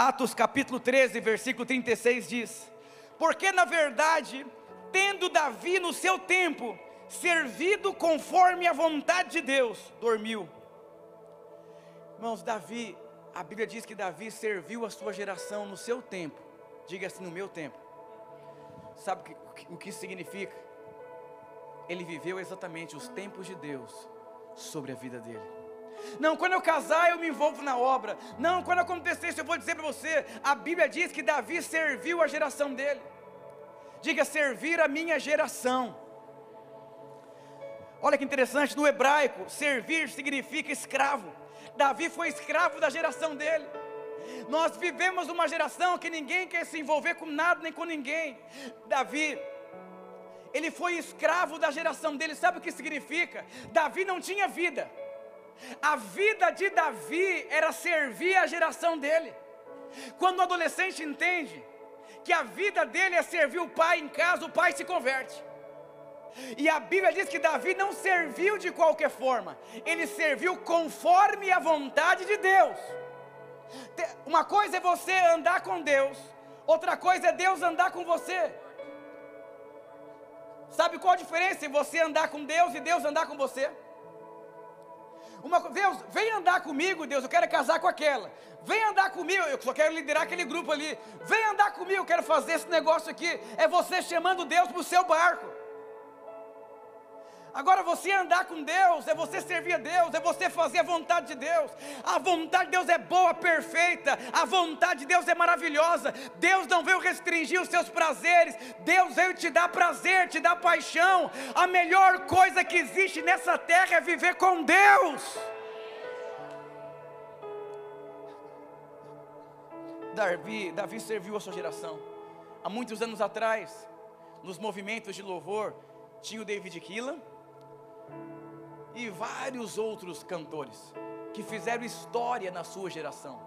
Atos capítulo 13, versículo 36 diz: porque na verdade, tendo Davi no seu tempo servido conforme a vontade de Deus, dormiu. Irmãos, Davi, a Bíblia diz que Davi serviu a sua geração no seu tempo. Diga assim: no meu tempo. Sabe o que isso significa? Ele viveu exatamente os tempos de Deus sobre a vida dele. Não, quando eu casar eu me envolvo na obra. Não, quando acontecer isso eu vou dizer para você. A Bíblia diz que Davi serviu a geração dele. Diga: servir a minha geração. Olha que interessante, no hebraico, servir significa escravo. Davi foi escravo da geração dele. Nós vivemos uma geração que ninguém quer se envolver com nada nem com ninguém. Davi, ele foi escravo da geração dele. Sabe o que significa? Davi não tinha vida. A vida de Davi era servir a geração dele. Quando o adolescente entende que a vida dele é servir o pai em casa, o pai se converte. E a Bíblia diz que Davi não serviu de qualquer forma, ele serviu conforme a vontade de Deus. Uma coisa é você andar com Deus, outra coisa é Deus andar com você. Sabe qual a diferença em você andar com Deus e Deus andar com você? Deus, vem andar comigo, Deus, eu quero casar com aquela. Vem andar comigo, eu só quero liderar aquele grupo ali. Vem andar comigo, eu quero fazer esse negócio aqui. É você chamando Deus para o seu barco. Agora, você andar com Deus, é você servir a Deus, é você fazer a vontade de Deus. A vontade de Deus é boa, perfeita. A vontade de Deus é maravilhosa. Deus não veio restringir os seus prazeres. Deus veio te dar prazer, te dar paixão. A melhor coisa que existe nessa terra é viver com Deus. Davi serviu a sua geração. Há muitos anos atrás, nos movimentos de louvor, tinha o David Kilar e vários outros cantores que fizeram história na sua geração,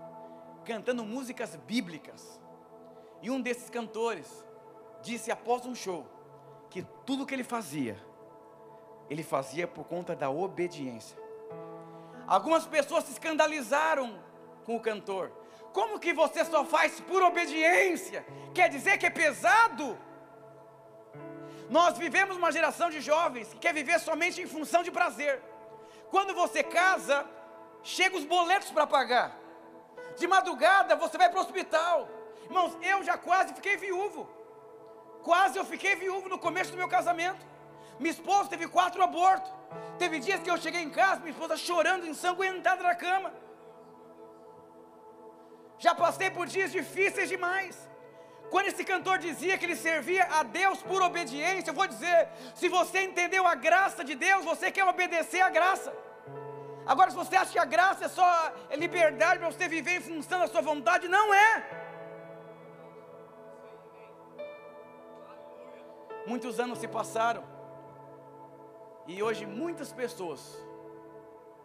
cantando músicas bíblicas. E um desses cantores disse após um show que tudo que ele fazia por conta da obediência. Algumas pessoas se escandalizaram com o cantor: como que você só faz por obediência? Quer dizer que é pesado? Nós vivemos uma geração de jovens que quer viver somente em função de prazer. Quando você casa, chega os boletos para pagar. De madrugada você vai para o hospital. Irmãos, eu já quase fiquei viúvo. Quase eu fiquei viúvo no começo do meu casamento. Minha esposa teve 4 abortos. Teve dias que eu cheguei em casa, minha esposa chorando, ensanguentada na cama. Já passei por dias difíceis demais. Quando esse cantor dizia que ele servia a Deus por obediência, eu vou dizer: se você entendeu a graça de Deus, você quer obedecer a graça. Agora, se você acha que a graça é só liberdade para você viver em função da sua vontade, não é. Muitos anos se passaram, e hoje muitas pessoas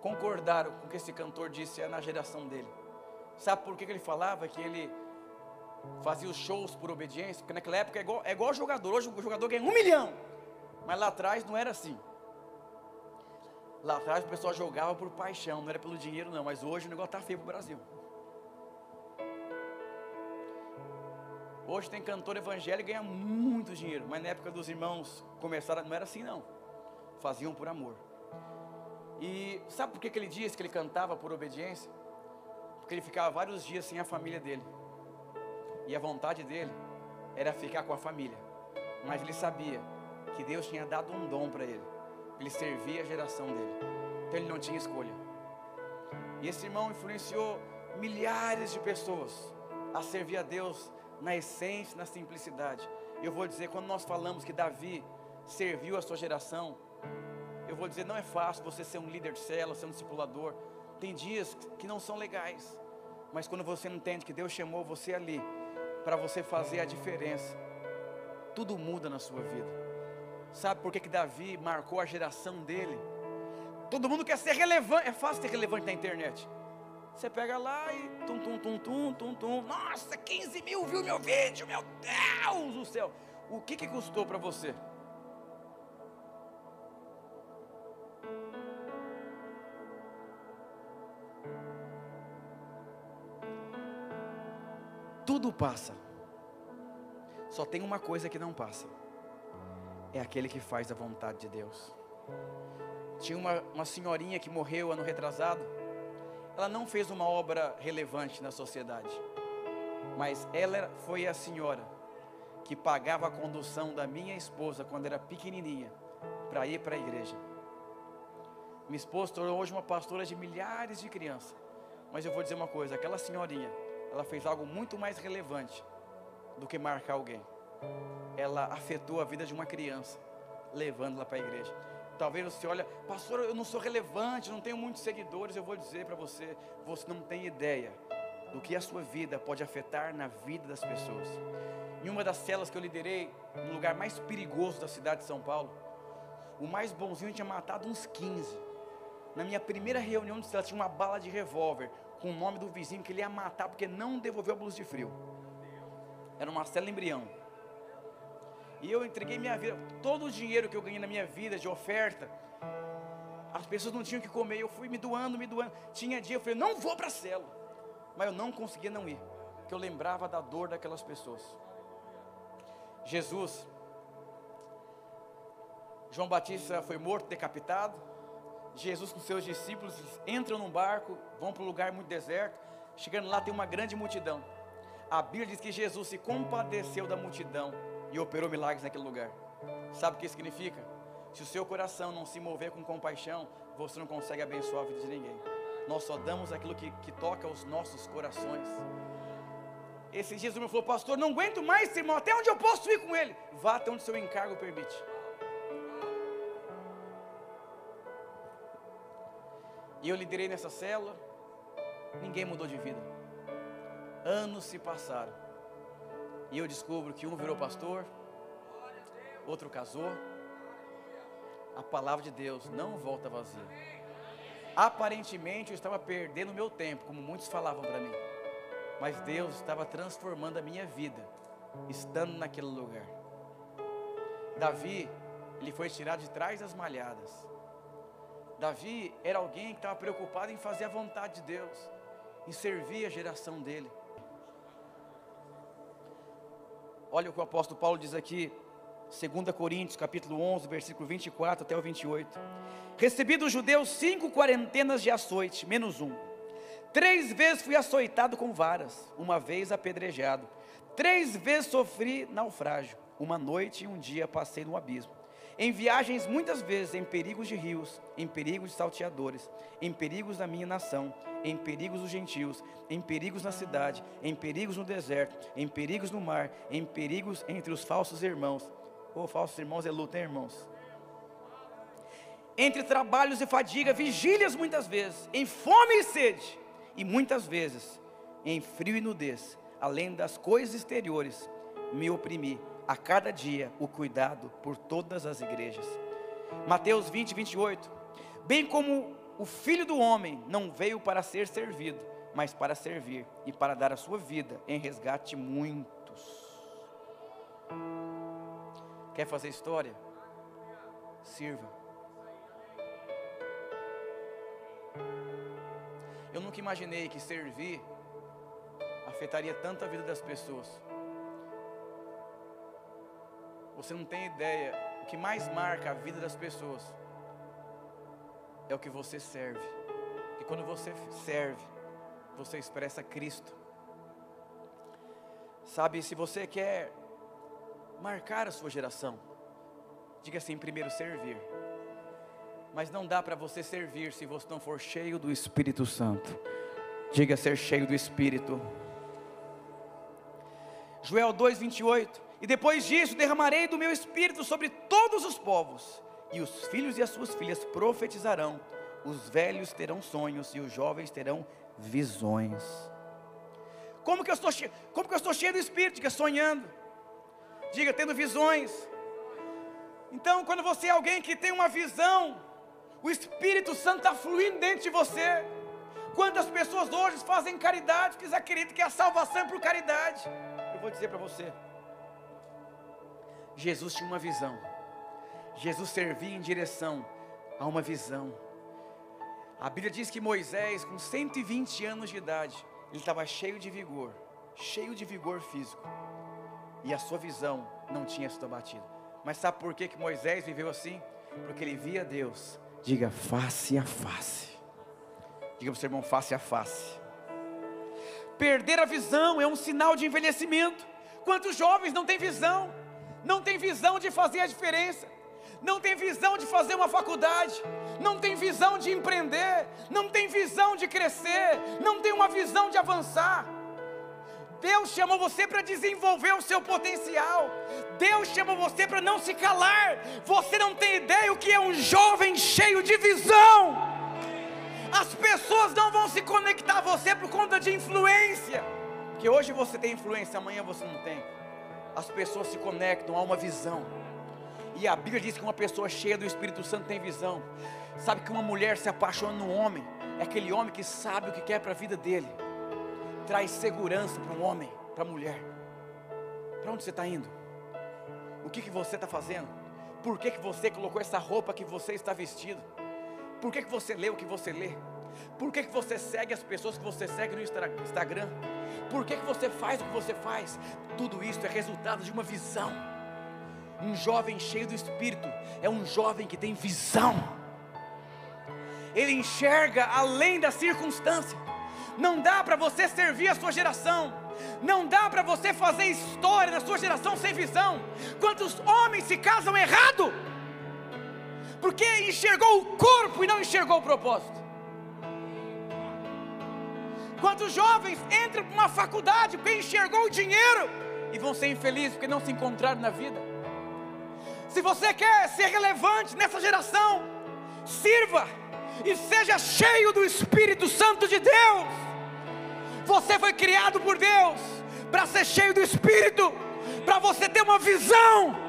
concordaram com o que esse cantor disse na geração dele. Sabe por que ele falava que ele fazia os shows por obediência? Porque naquela época é igual jogador. Hoje o jogador ganha 1 milhão, mas lá atrás não era assim. Lá atrás o pessoal jogava por paixão, não era pelo dinheiro não. Mas hoje o negócio está feio para o Brasil. Hoje tem cantor evangélico que ganha muito dinheiro, mas na época dos irmãos começaram, não era assim não. Faziam por amor. E sabe por que ele diz que ele cantava por obediência? Porque ele ficava vários dias sem a família dele. E a vontade dele era ficar com a família, mas ele sabia que Deus tinha dado um dom para ele. Ele servia a geração dele, então ele não tinha escolha. E esse irmão influenciou milhares de pessoas a servir a Deus na essência, na simplicidade. Eu vou dizer, quando nós falamos que Davi serviu a sua geração, eu vou dizer, não é fácil você ser um líder de célula, ser um discipulador. Tem dias que não são legais, mas quando você não entende que Deus chamou você ali para você fazer a diferença, tudo muda na sua vida. Sabe por que Davi marcou a geração dele? Todo mundo quer ser relevante. É fácil ser relevante na internet. Você pega lá e tum, tum, tum, tum, tum, tum. Nossa, 15 mil viu meu vídeo, meu Deus do céu. O que custou para você? tudo passa. Só tem uma coisa que não passa. É aquele que faz a vontade de Deus. Tinha uma senhorinha que morreu ano retrasado. Ela não fez uma obra relevante na sociedade, mas ela foi a senhora que pagava a condução da minha esposa quando era pequenininha, para ir para a igreja. Minha esposa tornou hoje uma pastora de milhares de crianças. Mas eu vou dizer uma coisa, aquela senhorinha, ela fez algo muito mais relevante do que marcar alguém. Ela afetou a vida de uma criança, levando-la para a igreja. Talvez você olhe, pastor, eu não sou relevante, não tenho muitos seguidores. Eu vou dizer para você, você não tem ideia do que a sua vida pode afetar na vida das pessoas. Em uma das celas que eu liderei, no lugar mais perigoso da cidade de São Paulo, o mais bonzinho tinha matado uns 15. Na minha primeira reunião de cela, tinha uma bala de revólver com o nome do vizinho que ele ia matar porque não devolveu a blusa de frio. Era uma cela embrião. E eu entreguei minha vida, todo o dinheiro que eu ganhei na minha vida de oferta. As pessoas não tinham o que comer, eu fui me doando. Tinha dia, eu falei, não vou para a cela. Mas eu não conseguia não ir, porque eu lembrava da dor daquelas pessoas. Jesus, João Batista foi morto, decapitado. Jesus com seus discípulos entram num barco, vão para um lugar muito deserto. Chegando lá tem uma grande multidão. A Bíblia diz que Jesus se compadeceu da multidão e operou milagres naquele lugar. Sabe o que significa? Se o seu coração não se mover com compaixão, você não consegue abençoar a vida de ninguém. Nós só damos aquilo que toca os nossos corações. Esses dias o meu falou, pastor, não aguento mais esse irmão, até onde eu posso ir com ele? Vá até onde seu encargo permite. E eu liderei nessa célula, ninguém mudou de vida. Anos se passaram, e eu descubro que um virou pastor, outro casou. A palavra de Deus não volta vazia. Aparentemente eu estava perdendo meu tempo, como muitos falavam para mim, mas Deus estava transformando a minha vida, estando naquele lugar. Davi, ele foi tirado de trás das malhadas. Davi era alguém que estava preocupado em fazer a vontade de Deus, em servir a geração dele. Olha o que o apóstolo Paulo diz aqui, 2 Coríntios capítulo 11, versículo 24 até o 28. Recebi dos judeus 5 quarentenas de açoite, menos um. 3 vezes fui açoitado com varas, 1 vez apedrejado, 3 vezes sofri naufrágio, 1 noite e 1 dia passei no abismo. Em viagens muitas vezes, em perigos de rios, em perigos de salteadores, em perigos da minha nação, em perigos dos gentios, em perigos na cidade, em perigos no deserto, em perigos no mar, em perigos entre os falsos irmãos. Oh, falsos irmãos é luta, hein, irmãos? Entre trabalhos e fadiga, vigílias muitas vezes, em fome e sede, e muitas vezes, em frio e nudez, além das coisas exteriores, me oprimi. A cada dia o cuidado por todas as igrejas. Mateus 20, 28. Bem como o Filho do Homem não veio para ser servido, mas para servir e para dar a sua vida em resgate de muitos. Quer fazer história? Sirva. Eu nunca imaginei que servir afetaria tanto a vida das pessoas. Você não tem ideia, o que mais marca a vida das pessoas é o que você serve. E quando você serve, você expressa Cristo. Sabe, se você quer marcar a sua geração, diga assim, primeiro servir. Mas não dá para você servir se você não for cheio do Espírito Santo. Diga ser cheio do Espírito. Joel 2:28. E depois disso derramarei do meu espírito sobre todos os povos, e os filhos e as suas filhas profetizarão, os velhos terão sonhos e os jovens terão visões. Como que eu estou cheio do espírito? Diga sonhando, diga tendo visões. Então quando você é alguém que tem uma visão, o Espírito Santo está fluindo dentro de você. Quantas pessoas hoje fazem caridade, que acreditam que a salvação é por caridade? Eu vou dizer para você, Jesus tinha uma visão. Jesus servia em direção a uma visão. A Bíblia diz que Moisés, com 120 anos de idade, ele estava cheio de vigor, cheio de vigor físico, e a sua visão não tinha sido abatida. Mas sabe por que Moisés viveu assim? Porque ele via Deus, diga, face a face. Diga para o seu irmão, face a face. Perder a visão é um sinal de envelhecimento. Quantos jovens não têm visão? Não tem visão de fazer a diferença, não tem visão de fazer uma faculdade, não tem visão de empreender, não tem visão de crescer, não tem uma visão de avançar. Deus chamou você para desenvolver o seu potencial. Deus chamou você para não se calar. Você não tem ideia o que é um jovem cheio de visão. As pessoas não vão se conectar a você por conta de influência, porque hoje você tem influência, amanhã você não tem. As pessoas se conectam a uma visão. E a Bíblia diz que uma pessoa cheia do Espírito Santo tem visão. Sabe que uma mulher se apaixona no homem, é aquele homem que sabe o que quer para a vida dele, traz segurança para o homem, para a mulher. Para onde você está indo? O que você está fazendo? Por que você colocou essa roupa que você está vestido? Por que você lê o que você lê? Por que você segue as pessoas que você segue no Instagram? Por que você faz o que você faz? Tudo isso é resultado de uma visão. Um jovem cheio do Espírito é um jovem que tem visão. Ele enxerga além da circunstância. Não dá para você servir a sua geração, não dá para você fazer história da sua geração sem visão. Quantos homens se casam errado? Porque enxergou o corpo e não enxergou o propósito. Quantos jovens entram para uma faculdade porque enxergou o dinheiro e vão ser infelizes porque não se encontraram na vida. Se você quer ser relevante nessa geração, sirva e seja cheio do Espírito Santo de Deus. Você foi criado por Deus para ser cheio do Espírito, para você ter uma visão.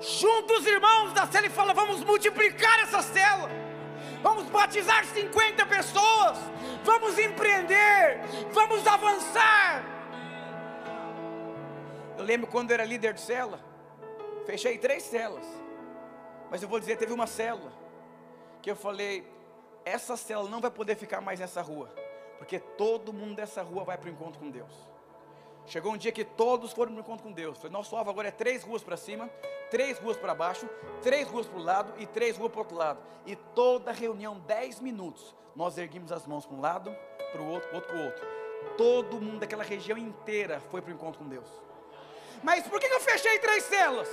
Junto os irmãos da célula e fala, vamos multiplicar essa célula, vamos batizar 50 pessoas, vamos empreender, vamos avançar. Eu lembro quando eu era líder de célula, fechei 3 células, mas eu vou dizer, teve uma célula que eu falei, essa célula não vai poder ficar mais nessa rua, porque todo mundo dessa rua vai para o encontro com Deus. Chegou um dia que todos foram no encontro com Deus. Falei, nosso alvo agora é 3 ruas para cima, 3 ruas para baixo, 3 ruas para o lado e 3 ruas para o outro lado. E toda reunião, 10 minutos, nós erguemos as mãos para um lado, para o outro, para o outro, para o outro. Todo mundo daquela região inteira foi para o encontro com Deus. Mas por que eu fechei 3 células?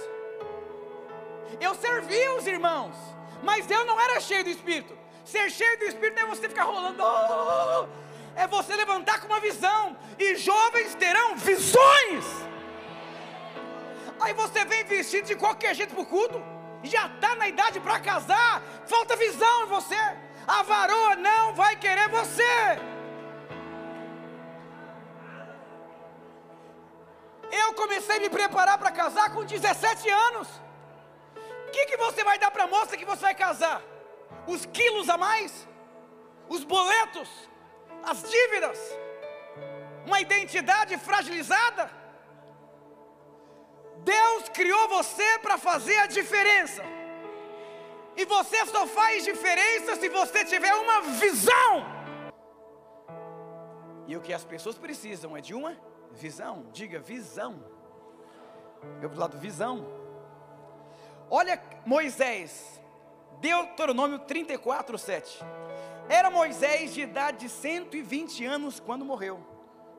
Eu servia os irmãos, mas eu não era cheio do Espírito. Ser cheio do Espírito não é você ficar rolando... É você levantar com uma visão, e jovens terão visões. Aí você vem vestido de qualquer jeito para o culto, já está na idade para casar, falta visão em você, a varoa não vai querer você. Eu comecei a me preparar para casar com 17 anos, o que você vai dar para a moça que você vai casar? Os quilos a mais? Os boletos? As dívidas, uma identidade fragilizada. Deus criou você para fazer a diferença, e você só faz diferença se você tiver uma visão, e o que as pessoas precisam é de uma visão. Diga visão, eu do lado visão. Olha Moisés, Deuteronômio 34:7. Era Moisés de idade de 120 anos quando morreu.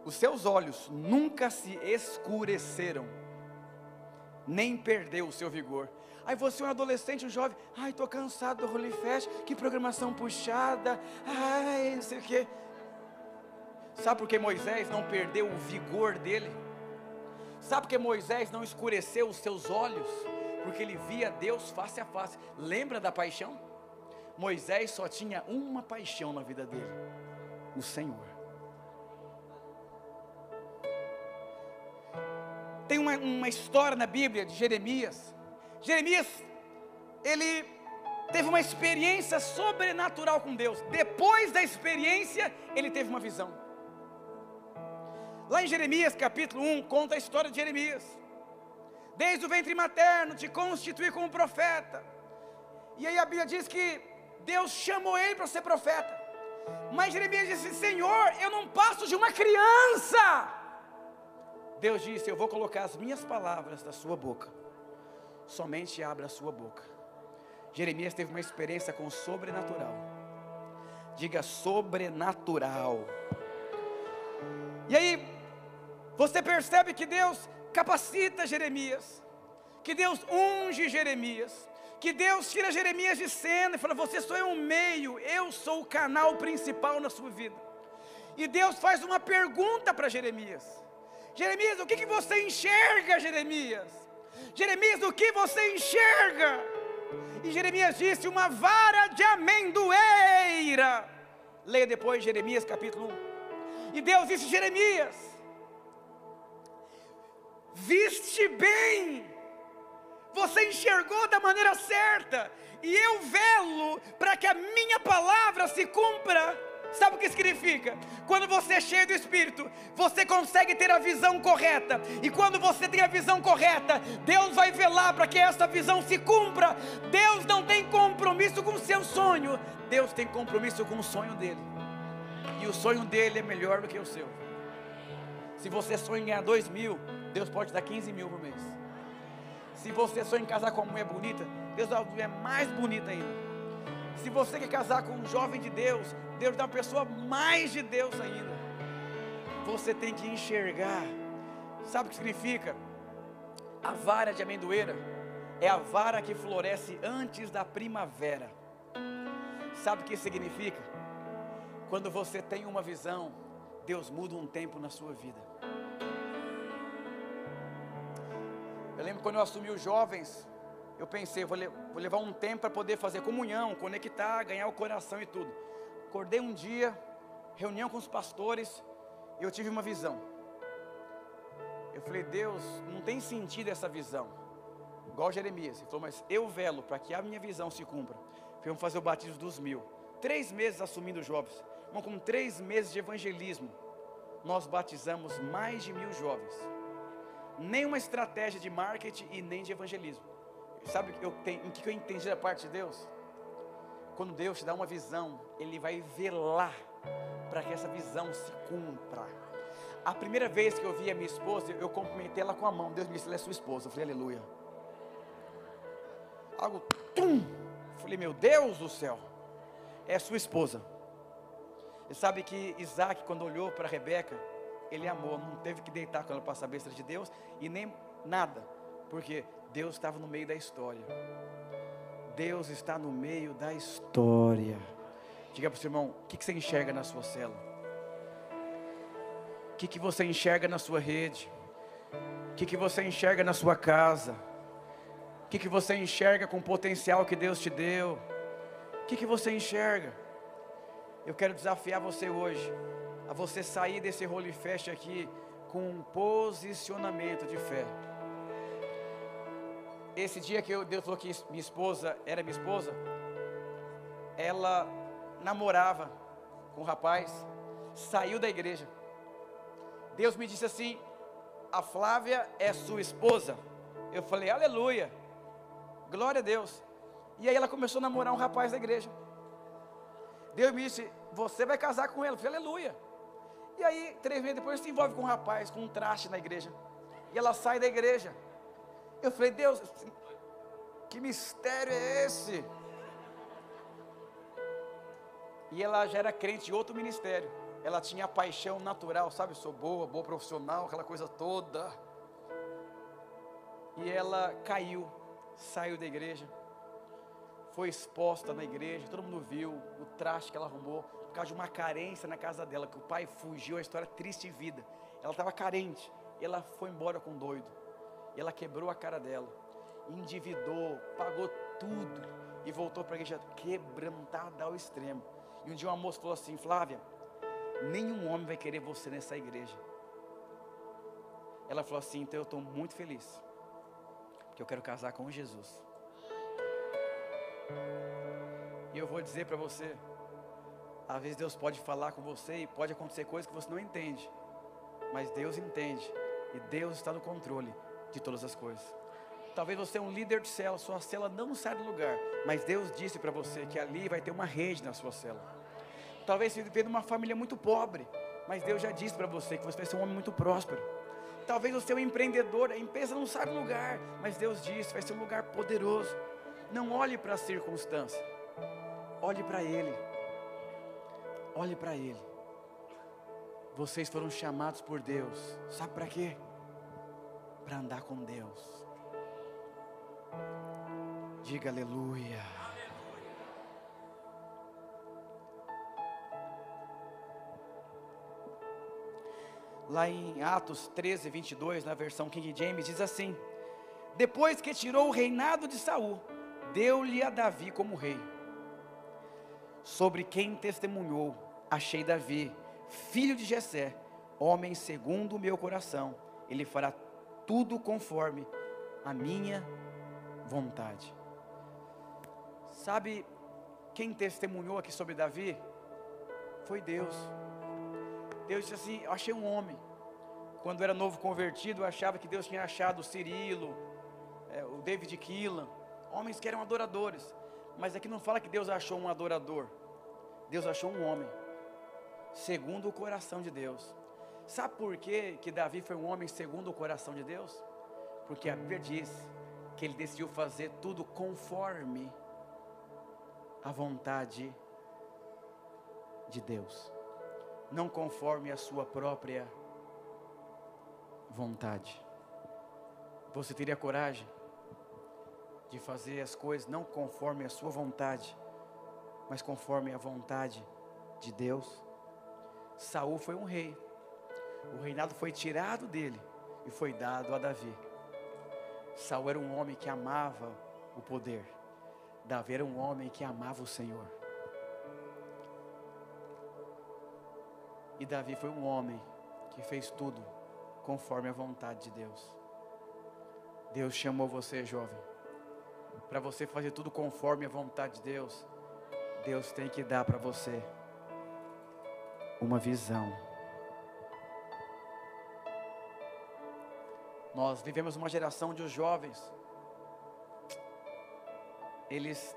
Os seus olhos nunca se escureceram, nem perdeu o seu vigor. Aí você é um adolescente, um jovem, ai, estou cansado do Holy Fest, que programação puxada, ai, não sei o quê. Sabe por que Moisés não perdeu o vigor dele? Sabe por que Moisés não escureceu os seus olhos? Porque ele via Deus face a face. Lembra da paixão? Moisés só tinha uma paixão na vida dele, o Senhor. Tem uma história na Bíblia de Jeremias. Jeremias, ele teve uma experiência sobrenatural com Deus. Depois da experiência, ele teve uma visão. Lá em Jeremias capítulo 1, conta a história de Jeremias. Desde o ventre materno, te constituí como profeta. E aí a Bíblia diz que Deus chamou ele para ser profeta, mas Jeremias disse, Senhor, eu não passo de uma criança, Deus disse, eu vou colocar as minhas palavras na sua boca. Somente abra a sua boca. Jeremias teve uma experiência com o sobrenatural. Diga sobrenatural. E aí, você percebe que Deus capacita Jeremias, que Deus unge Jeremias, que Deus tira Jeremias de cena e fala, você só é um meio, eu sou o canal principal na sua vida. E Deus faz uma pergunta para Jeremias. Jeremias, o que você enxerga, Jeremias? Jeremias, o que você enxerga? E Jeremias disse, uma vara de amendoeira. Leia depois Jeremias capítulo 1. E Deus disse, Jeremias, viste bem. Você enxergou da maneira certa, e eu velo para que a minha palavra se cumpra. Sabe o que significa? Quando você é cheio do Espírito, você consegue ter a visão correta, e quando você tem a visão correta, Deus vai velar para que essa visão se cumpra. Deus não tem compromisso com o seu sonho, Deus tem compromisso com o sonho dele, e o sonho dele é melhor do que o seu. Se você sonha em ganhar 2 mil, Deus pode dar 15 mil por mês. Se você sonha em casar com uma mulher bonita, Deus dá uma mulher mais bonita ainda. Se você quer casar com um jovem de Deus, Deus dá uma pessoa mais de Deus ainda. Você tem que enxergar. Sabe o que significa? A vara de amendoeira é a vara que floresce antes da primavera. Sabe o que significa? Quando você tem uma visão, Deus muda um tempo na sua vida. Eu lembro quando eu assumi os jovens, eu pensei, vou levar um tempo para poder fazer comunhão, conectar, ganhar o coração e tudo. Acordei um dia, reunião com os pastores, e eu tive uma visão. Eu falei, Deus, não tem sentido essa visão. Igual Jeremias, ele falou, mas eu velo para que a minha visão se cumpra. Vamos fazer o batismo dos 1000. 3 meses assumindo os jovens, com 3 meses de evangelismo, nós batizamos mais de 1000 jovens. Nenhuma estratégia de marketing e nem de evangelismo. Sabe em que eu entendi da parte de Deus? Quando Deus te dá uma visão, Ele vai velar para que essa visão se cumpra. A primeira vez que eu vi a minha esposa, eu cumprimentei ela com a mão. Deus me disse, ela é sua esposa. Eu falei, aleluia. Algo, tum! Eu falei, meu Deus do céu, é sua esposa. E sabe que Isaac, quando olhou para Rebeca, ele amou, não teve que deitar com ela para saber se era de Deus, e nem nada, porque Deus estava no meio da história. Deus está no meio da história. Diga para o seu irmão, o que você enxerga na sua célula? O que você enxerga na sua rede? O que você enxerga na sua casa? O que você enxerga com o potencial que Deus te deu? O que você enxerga? Eu quero desafiar você hoje, a você sair desse Holy Fest aqui com um posicionamento de fé. Esse dia que Deus falou que minha esposa era minha esposa, ela namorava com um rapaz, saiu da igreja. Deus me disse assim, a Flávia é sua esposa. Eu falei, aleluia, glória a Deus. E aí ela começou a namorar um rapaz da igreja. Deus me disse, você vai casar com ela. Eu falei, aleluia. E aí, 3 meses depois, se envolve com um rapaz, com um traste na igreja, e ela sai da igreja. Eu falei, Deus, que mistério é esse? E ela já era crente de outro ministério, ela tinha a paixão natural, sabe, sou boa, boa profissional, aquela coisa toda, e ela caiu, saiu da igreja, foi exposta na igreja, todo mundo viu o traste que ela arrumou, por causa de uma carência na casa dela, que o pai fugiu, a história triste de vida, ela estava carente, ela foi embora com um doido, ela quebrou a cara dela, endividou, pagou tudo, e voltou para a igreja quebrantada ao extremo. E um dia uma moça falou assim, Flávia, nenhum homem vai querer você nessa igreja. Ela falou assim, então eu estou muito feliz, porque eu quero casar com Jesus. E eu vou dizer para você, às vezes Deus pode falar com você e pode acontecer coisas que você não entende, mas Deus entende, e Deus está no controle de todas as coisas. Talvez você é um líder de célula, sua célula não sai do lugar, mas Deus disse para você que ali vai ter uma rede na sua célula. Talvez você vive numa família muito pobre, mas Deus já disse para você que você vai ser um homem muito próspero. Talvez você é um empreendedor, a empresa não sabe o lugar, mas Deus diz, vai ser um lugar poderoso. Não olhe para a circunstância, olhe para Ele. Olhe para Ele. Vocês foram chamados por Deus, sabe para quê? Para andar com Deus. Diga aleluia. Lá em Atos 13, 22, na versão King James, diz assim: depois que tirou o reinado de Saul, deu-lhe a Davi como rei, sobre quem testemunhou: achei Davi, filho de Jessé, homem segundo o meu coração. Ele fará tudo conforme a minha vontade. Sabe quem testemunhou aqui sobre Davi? Foi Deus. Deus disse assim: eu achei um homem. Quando era novo convertido, eu achava que Deus tinha achado o Cirilo, o David Kilar, homens que eram adoradores. Mas aqui não fala que Deus achou um adorador. Deus achou um homem segundo o coração de Deus. Sabe por quê que Davi foi um homem segundo o coração de Deus? Porque a Bíblia diz que ele decidiu fazer tudo conforme a vontade de Deus, não conforme a sua própria vontade. Você teria coragem de fazer as coisas não conforme a sua vontade, mas conforme a vontade de Deus? Saul foi um rei, o reinado foi tirado dele e foi dado a Davi. Saul era um homem que amava o poder, Davi era um homem que amava o Senhor. E Davi foi um homem que fez tudo conforme a vontade de Deus. Deus chamou você, jovem, para você fazer tudo conforme a vontade de Deus. Deus tem que dar para você uma visão. Nós vivemos uma geração de os jovens, eles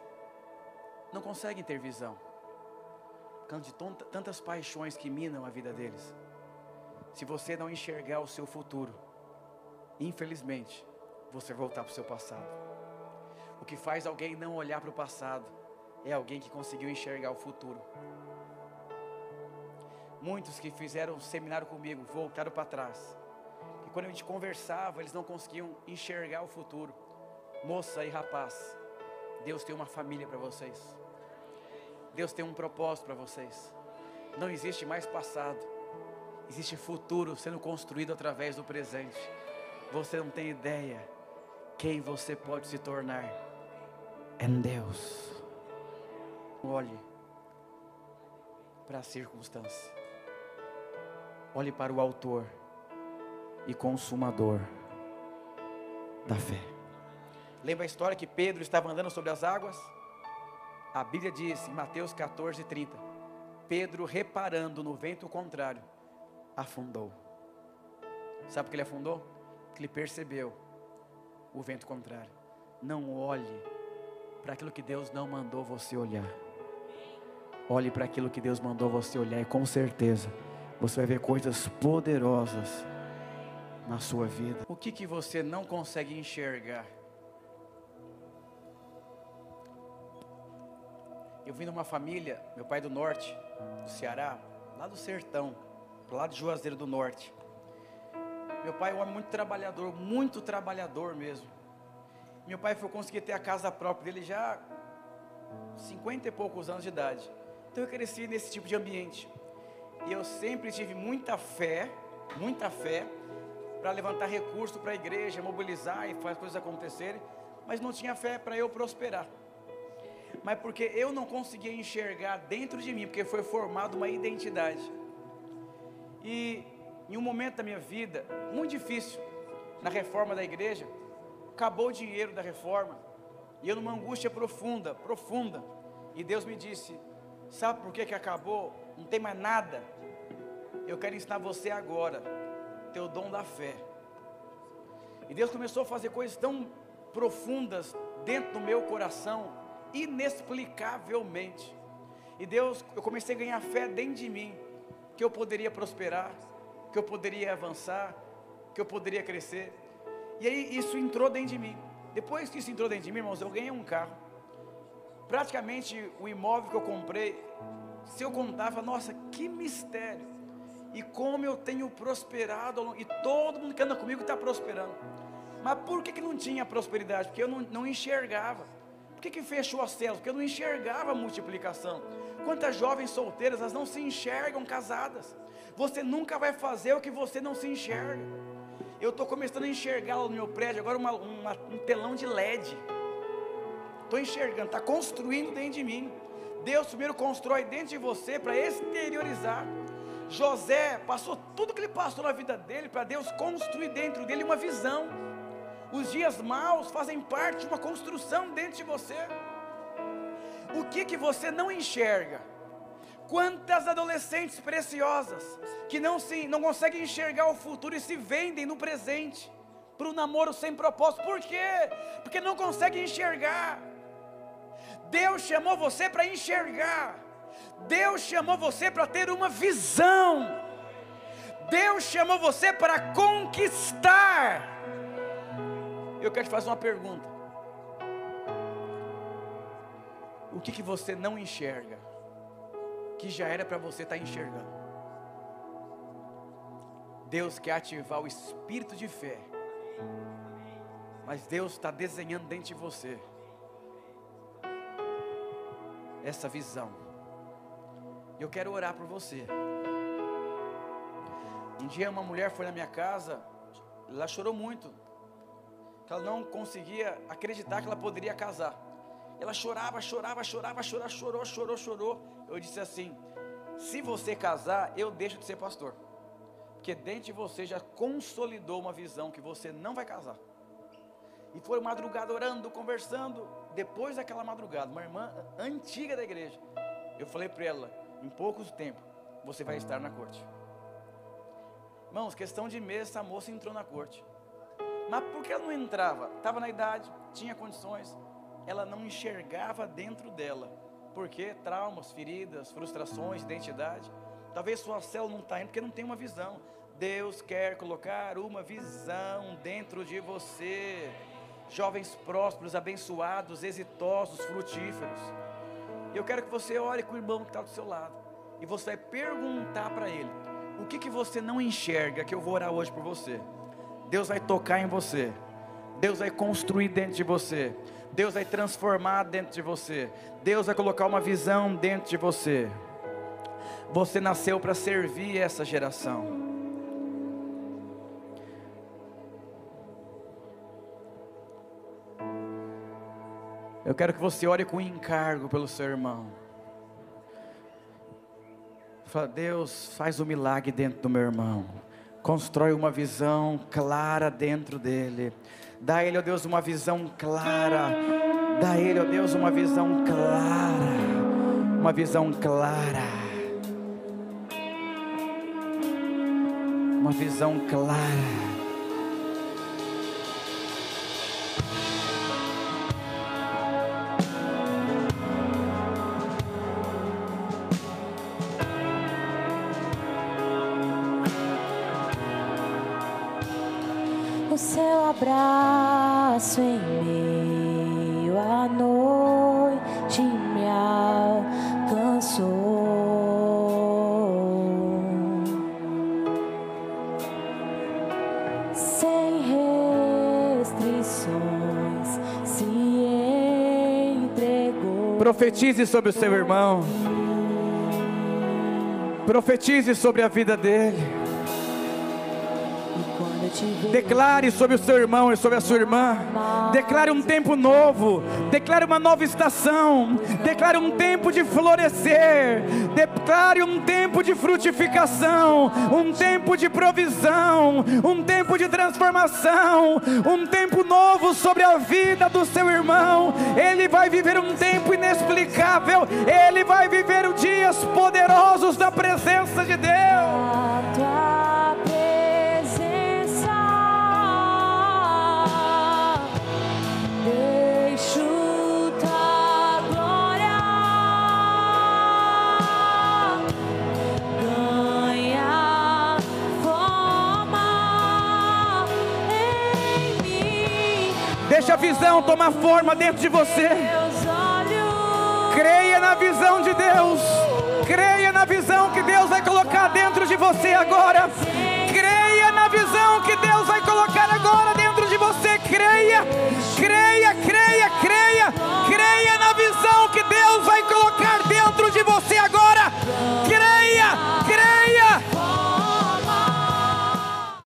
não conseguem ter visão, por causa de tantas paixões que minam a vida deles. Se você não enxergar o seu futuro, infelizmente, você vai voltar para o seu passado. O que faz alguém não olhar para o passado é alguém que conseguiu enxergar o futuro. Muitos que fizeram um seminário comigo voltaram para trás. E quando a gente conversava, eles não conseguiam enxergar o futuro. Moça e rapaz, Deus tem uma família para vocês. Deus tem um propósito para vocês. Não existe mais passado. Existe futuro sendo construído através do presente. Você não tem ideia quem você pode se tornar em Deus. Olhe para a circunstância. Olhe para o autor e consumador da fé. Lembra a história que Pedro estava andando sobre as águas? A Bíblia diz em Mateus 14:30, Pedro, reparando no vento contrário, afundou. Sabe por que ele afundou? Porque ele percebeu o vento contrário. Não olhe para aquilo que Deus não mandou você olhar. Olhe para aquilo que Deus mandou você olhar, e com certeza você vai ver coisas poderosas na sua vida. O que você não consegue enxergar? Eu vim de uma família, meu pai é do norte, do Ceará, lá do sertão, lá de Juazeiro do Norte. Meu pai é um homem muito trabalhador mesmo. Meu pai foi conseguir ter a casa própria dele já 50 e poucos anos de idade. Então eu cresci nesse tipo de ambiente. E eu sempre tive muita fé, para levantar recurso para a igreja, mobilizar e fazer as coisas acontecerem. Mas não tinha fé para eu prosperar. Mas porque eu não conseguia enxergar dentro de mim, porque foi formada uma identidade. E em um momento da minha vida, muito difícil, na reforma da igreja, acabou o dinheiro da reforma, e eu numa angústia profunda, profunda, e Deus me disse: sabe por que que acabou? Não tem mais nada. Eu quero ensinar você agora teu dom da fé. E Deus começou a fazer coisas tão profundas dentro do meu coração, inexplicavelmente. E Deus, eu comecei a ganhar fé dentro de mim, que eu poderia prosperar, que eu poderia avançar, que eu poderia crescer. E aí isso entrou dentro de mim. Depois que isso entrou dentro de mim, irmãos, eu ganhei um carro. Praticamente o imóvel que eu comprei, se eu contava, nossa, que mistério, e como eu tenho prosperado, e todo mundo que anda comigo está prosperando. Mas por que não tinha prosperidade? Porque eu não enxergava. Por que fechou as células? Porque eu não enxergava a multiplicação. Quantas jovens solteiras, elas não se enxergam casadas. Você nunca vai fazer o que você não se enxerga. Eu estou começando a enxergar lá no meu prédio agora um telão de LED. Estou enxergando, está construindo dentro de mim. Deus primeiro constrói dentro de você para exteriorizar. José passou tudo que ele passou na vida dele para Deus construir dentro dele uma visão. Os dias maus fazem parte de uma construção dentro de você. O que você não enxerga? Quantas adolescentes preciosas que não conseguem enxergar o futuro e se vendem no presente para um namoro sem propósito. Por quê? Porque não conseguem enxergar. Deus chamou você para enxergar. Deus chamou você para ter uma visão. Deus chamou você para conquistar. Eu quero te fazer uma pergunta: o que você não enxerga, que já era para você estar enxergando? Deus quer ativar o espírito de fé, mas Deus está desenhando dentro de você essa visão. Eu quero orar por você. Um dia uma mulher foi na minha casa, ela chorou muito, ela não conseguia acreditar que ela poderia casar. Ela chorou. Eu disse assim: se você casar, eu deixo de ser pastor, porque dentro de você já consolidou uma visão que você não vai casar. E foram madrugada orando, conversando. Depois daquela madrugada, uma irmã antiga da igreja, eu falei para ela: em pouco tempo, você vai estar na corte. Irmãos, questão de meses, essa moça entrou na corte. Mas por que ela não entrava? Estava na idade, tinha condições, ela não enxergava dentro dela. Porque traumas, feridas, frustrações, identidade. Talvez sua célula não está indo porque não tem uma visão. Deus quer colocar uma visão dentro de você. Jovens prósperos, abençoados, exitosos, frutíferos. Eu quero que você ore com o irmão que está do seu lado, e você vai perguntar para ele: o que você não enxerga, que eu vou orar hoje por você. Deus vai tocar em você. Deus vai construir dentro de você. Deus vai transformar dentro de você. Deus vai colocar uma visão dentro de você. Você nasceu para servir essa geração. Eu quero que você ore com encargo pelo seu irmão. Fala: Deus, faz um milagre dentro do meu irmão. Constrói uma visão clara dentro dele. Dá a ele, ó Deus, uma visão clara. Dá a ele, ó Deus, uma visão clara. Uma visão clara. Uma visão clara. Seu abraço em meio à noite me alcançou, sem restrições se entregou. Profetize sobre o seu irmão, profetize sobre a vida dele. Declare sobre o seu irmão e sobre a sua irmã. Declare um tempo novo. Declare uma nova estação. Declare um tempo de florescer. Declare um tempo de frutificação. Um tempo de provisão. Um tempo de transformação. Um tempo novo sobre a vida do seu irmão. Ele vai viver um tempo inexplicável. Ele vai viver dias poderosos na presença de Deus. Deixa a visão tomar forma dentro de você. Creia na visão de Deus. Creia na visão que Deus vai colocar dentro de você agora.